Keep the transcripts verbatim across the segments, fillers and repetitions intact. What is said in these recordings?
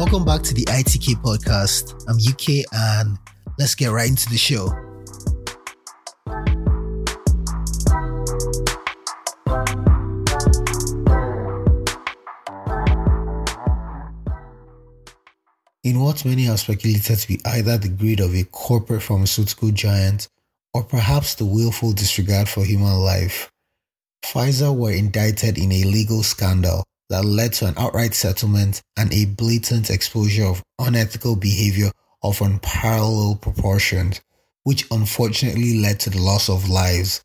Welcome back to the I T K podcast. I'm U K, and let's get right into the show. In what many have speculated to be either the greed of a corporate pharmaceutical giant or perhaps the willful disregard for human life, Pfizer were indicted in a legal scandal that led to an outright settlement and a blatant exposure of unethical behavior of unparalleled proportions, which unfortunately led to the loss of lives.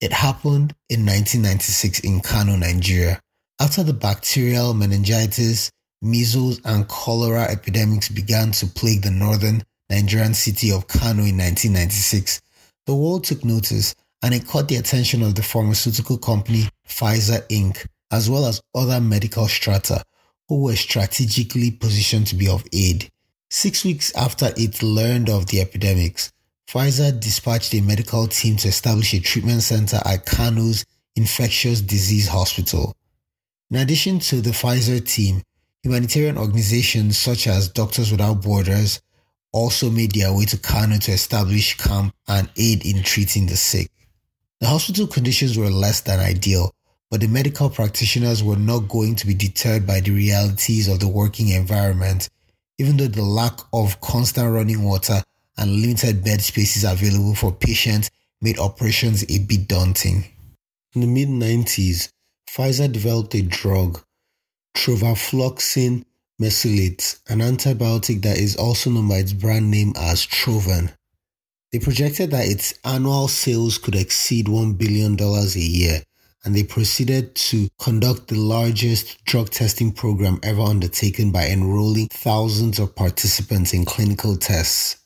It happened in nineteen ninety-six in Kano, Nigeria, after the bacterial meningitis, measles and cholera epidemics began to plague the northern Nigerian city of Kano in nineteen ninety-six. The world took notice, and it caught the attention of the pharmaceutical company Pfizer Incorporated, as well as other medical strata, who were strategically positioned to be of aid. Six weeks after it learned of the epidemics, Pfizer dispatched a medical team to establish a treatment center at Kano's Infectious Disease Hospital. In addition to the Pfizer team, humanitarian organizations such as Doctors Without Borders also made their way to Kano to establish camp and aid in treating the sick. The hospital conditions were less than ideal, but the medical practitioners were not going to be deterred by the realities of the working environment, even though the lack of constant running water and limited bed spaces available for patients made operations a bit daunting. In the mid-nineties, Pfizer developed a drug, trovafloxacin mesylate, an antibiotic that is also known by its brand name as Trovan. They projected that its annual sales could exceed one billion dollars a year, and they proceeded to conduct the largest drug testing program ever undertaken by enrolling thousands of participants in clinical tests.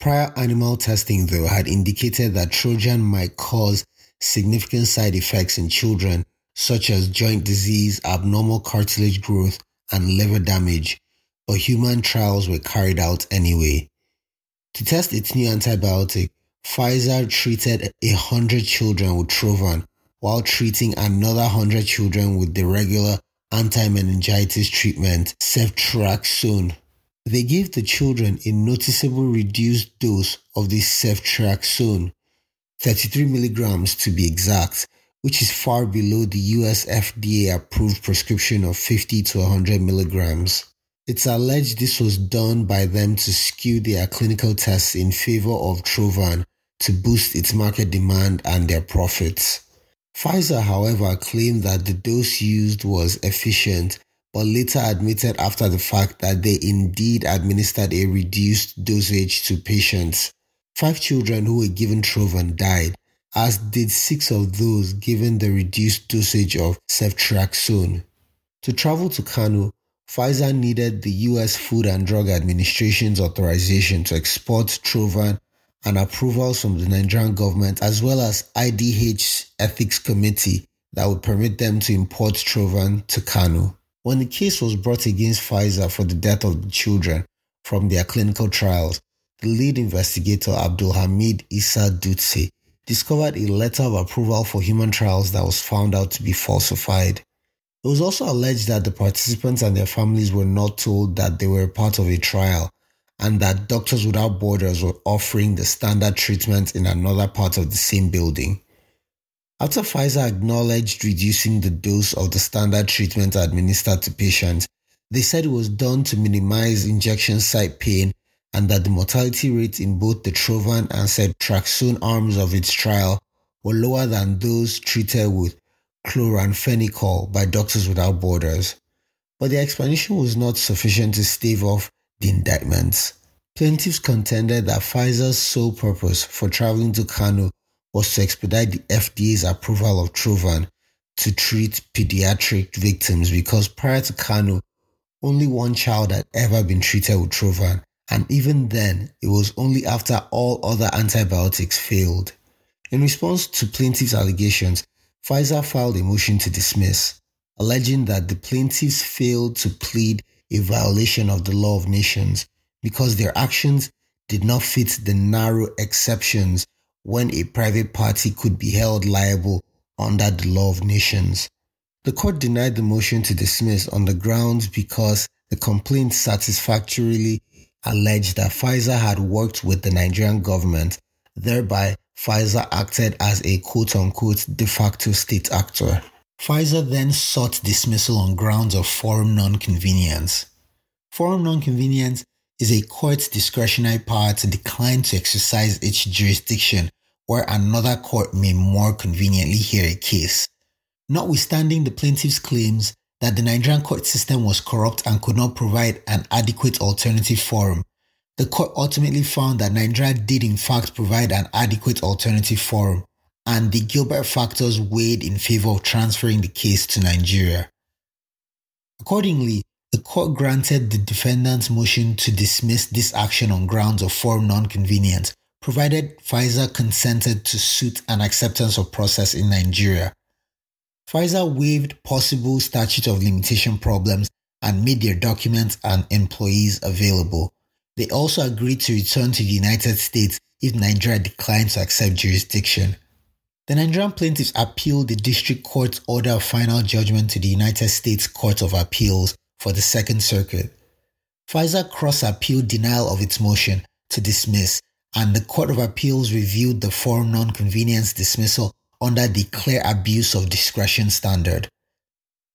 Prior animal testing, though, had indicated that Trojan might cause significant side effects in children, such as joint disease, abnormal cartilage growth, and liver damage, but human trials were carried out anyway. To test its new antibiotic, Pfizer treated one hundred children with Trovan, while treating another one hundred children with the regular anti-meningitis treatment, ceftriaxone. They gave the children a noticeably reduced dose of the ceftriaxone, thirty-three milligrams to be exact, which is far below the U S F D A-approved prescription of fifty to one hundred milligrams. It's alleged this was done by them to skew their clinical tests in favor of Trovan to boost its market demand and their profits. Pfizer, however, claimed that the dose used was efficient, but later admitted after the fact that they indeed administered a reduced dosage to patients. Five children who were given Trovan died, as did six of those given the reduced dosage of ceftriaxone. To travel to Kano, Pfizer needed the U S Food and Drug Administration's authorization to export Trovan and approvals from the Nigerian government, as well as I D H Ethics Committee that would permit them to import Trovan to Kano. When the case was brought against Pfizer for the death of the children from their clinical trials, the lead investigator, Abdul Hamid Issa Dutse, discovered a letter of approval for human trials that was found out to be falsified. It was also alleged that the participants and their families were not told that they were part of a trial, and that Doctors Without Borders were offering the standard treatment in another part of the same building. After Pfizer acknowledged reducing the dose of the standard treatment administered to patients, they said it was done to minimize injection site pain, and that the mortality rates in both the Trovan and ceftriaxone arms of its trial were lower than those treated with chloramphenicol by Doctors Without Borders. But the explanation was not sufficient to stave off the indictments. Plaintiffs contended that Pfizer's sole purpose for traveling to Kano was to expedite the F D A's approval of Trovan to treat pediatric victims, because prior to Kano, only one child had ever been treated with Trovan, and even then, it was only after all other antibiotics failed. In response to plaintiffs' allegations, Pfizer filed a motion to dismiss, alleging that the plaintiffs failed to plead a violation of the law of nations because their actions did not fit the narrow exceptions when a private party could be held liable under the law of nations. The court denied the motion to dismiss on the grounds because The complaint satisfactorily alleged that Pfizer had worked with the Nigerian government, thereby Pfizer acted as a quote-unquote de facto state actor. Pfizer then sought dismissal on grounds of forum non-convenience. Forum non-convenience is a court's discretionary power to decline to exercise its jurisdiction where another court may more conveniently hear a case. Notwithstanding the plaintiff's claims that the Nigerian court system was corrupt and could not provide an adequate alternative forum, the court ultimately found that Nigeria did in fact provide an adequate alternative forum, and the Gilbert factors weighed in favor of transferring the case to Nigeria. Accordingly, the court granted the defendant's motion to dismiss this action on grounds of forum non-convenience, provided Pfizer consented to suit and acceptance of process in Nigeria. Pfizer waived possible statute of limitation problems and made their documents and employees available. They also agreed to return to the United States if Nigeria declined to accept jurisdiction. The Nigerian plaintiffs appealed the District Court's order of final judgment to the United States Court of Appeals for the Second Circuit. Pfizer cross-appealed denial of its motion to dismiss, and the Court of Appeals reviewed the forum non-convenience dismissal under the clear abuse of discretion standard.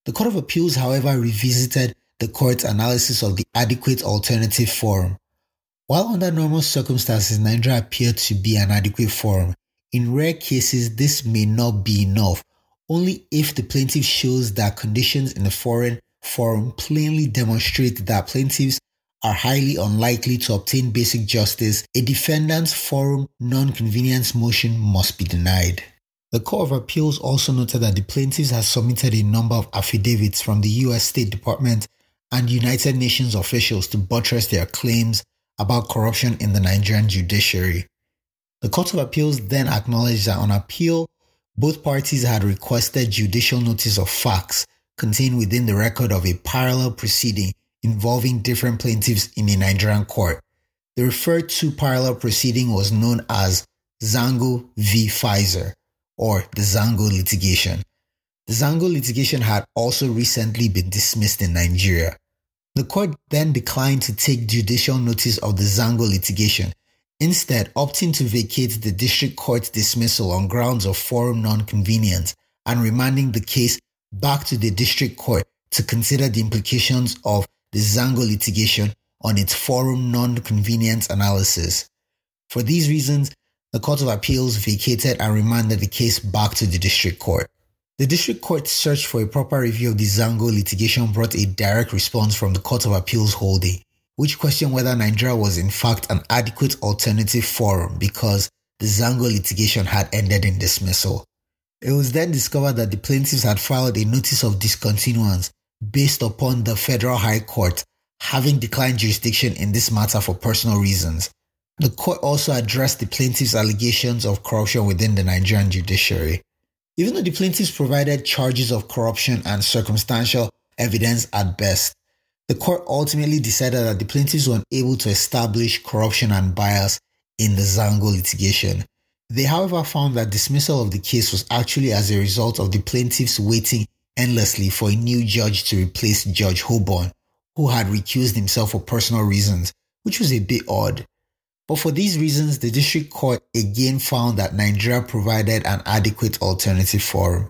The Court of Appeals, however, revisited the court's analysis of the adequate alternative forum. While under normal circumstances Nigeria appeared to be an adequate forum, in rare cases this may not be enough, only if the plaintiff shows that conditions in the foreign forum plainly demonstrate that plaintiffs are highly unlikely to obtain basic justice. A defendant's forum non-convenience motion must be denied. The Court of Appeals also noted that the plaintiffs had submitted a number of affidavits from the U S State Department and United Nations officials to buttress their claims about corruption in the Nigerian judiciary. The Court of Appeals then acknowledged that on appeal, both parties had requested judicial notice of facts contained within the record of a parallel proceeding involving different plaintiffs in a Nigerian court. The referred to parallel proceeding was known as Zango v. Pfizer, or the Zango litigation. The Zango litigation had also recently been dismissed in Nigeria. The court then declined to take judicial notice of the Zango litigation, instead opting to vacate the district court's dismissal on grounds of forum non-convenience and remanding the case back to the district court to consider the implications of the Zango litigation on its forum non-convenience analysis. For these reasons, the Court of Appeals vacated and remanded the case back to the District Court. The District Court's search for a proper review of the Zango litigation brought a direct response from the Court of Appeals holding, which questioned whether Nigeria was in fact an adequate alternative forum because the Zango litigation had ended in dismissal. It was then discovered that the plaintiffs had filed a notice of discontinuance based upon the Federal High Court having declined jurisdiction in this matter for personal reasons. The court also addressed the plaintiffs' allegations of corruption within the Nigerian judiciary. Even though the plaintiffs provided charges of corruption and circumstantial evidence at best, the court ultimately decided that the plaintiffs were unable to establish corruption and bias in the Zango litigation. They, however, found that dismissal of the case was actually as a result of the plaintiffs waiting endlessly for a new judge to replace Judge Hoborn, who had recused himself for personal reasons, which was a bit odd. But for these reasons, the district court again found that Nigeria provided an adequate alternative forum.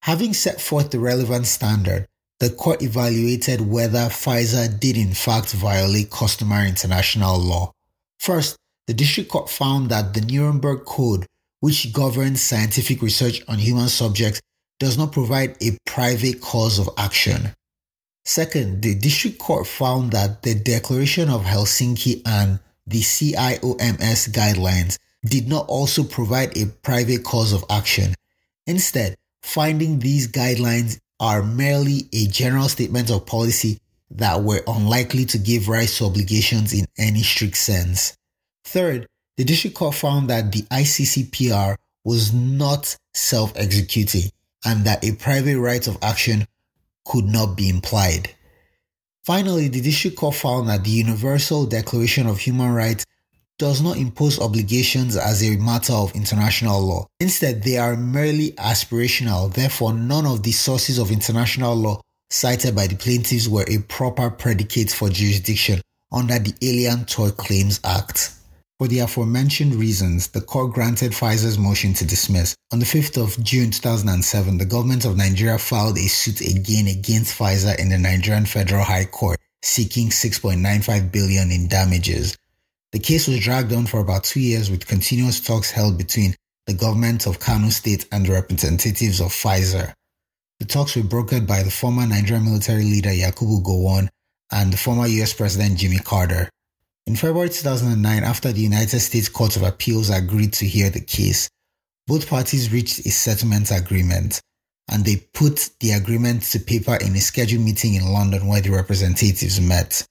Having set forth the relevant standard, the court evaluated whether Pfizer did in fact violate customary international law. First, the district court found that the Nuremberg Code, which governs scientific research on human subjects, does not provide a private cause of action. Second, the district court found that the Declaration of Helsinki and the C I O M S guidelines did not also provide a private cause of action. Instead, finding these guidelines are merely a general statement of policy that were unlikely to give rise to obligations in any strict sense. Third, the district court found that the I C C P R was not self-executing and that a private right of action could not be implied. Finally, the District Court found that the Universal Declaration of Human Rights does not impose obligations as a matter of international law. Instead, they are merely aspirational. Therefore, none of the sources of international law cited by the plaintiffs were a proper predicate for jurisdiction under the Alien Tort Claims Act. For the aforementioned reasons, the court granted Pfizer's motion to dismiss. On the fifth of June two thousand seven, the government of Nigeria filed a suit again against Pfizer in the Nigerian Federal High Court, seeking six point nine five billion dollars in damages. The case was dragged on for about two years with continuous talks held between the government of Kano State and the representatives of Pfizer. The talks were brokered by the former Nigerian military leader Yakubu Gowon and the former U S President Jimmy Carter. In February two thousand nine, after the United States Court of Appeals agreed to hear the case, both parties reached a settlement agreement, and they put the agreement to paper in a scheduled meeting in London where the representatives met.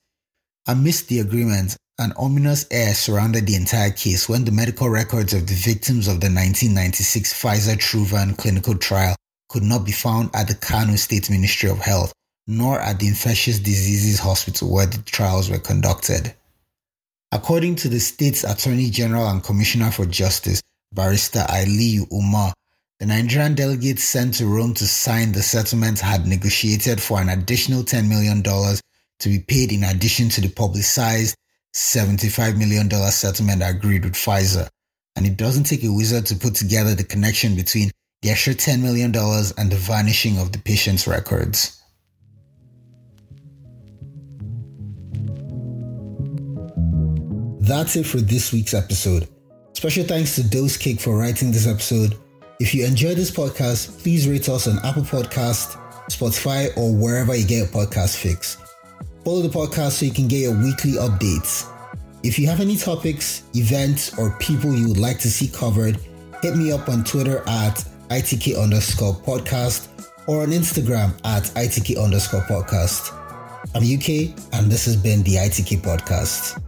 Amidst the agreement, an ominous air surrounded the entire case when the medical records of the victims of the nineteen ninety-six Pfizer Trovan clinical trial could not be found at the Kano State Ministry of Health, nor at the Infectious Diseases Hospital where the trials were conducted. According to the state's Attorney General and Commissioner for Justice, Barrister Aili Uma, the Nigerian delegates sent to Rome to sign the settlement had negotiated for an additional ten million dollars to be paid in addition to the publicized seventy-five million dollars settlement agreed with Pfizer. And it doesn't take a wizard to put together the connection between the extra ten million dollars and the vanishing of the patient's records. That's it for this week's episode. Special thanks to Dose Cake for writing this episode. If you enjoy this podcast, please rate us on Apple Podcasts, Spotify, or wherever you get your podcast fix. Follow the podcast so you can get your weekly updates. If you have any topics, events, or people you would like to see covered, hit me up on Twitter at ITK underscore podcast or on Instagram at ITK underscore podcast. I'm U K, and this has been the I T K Podcast.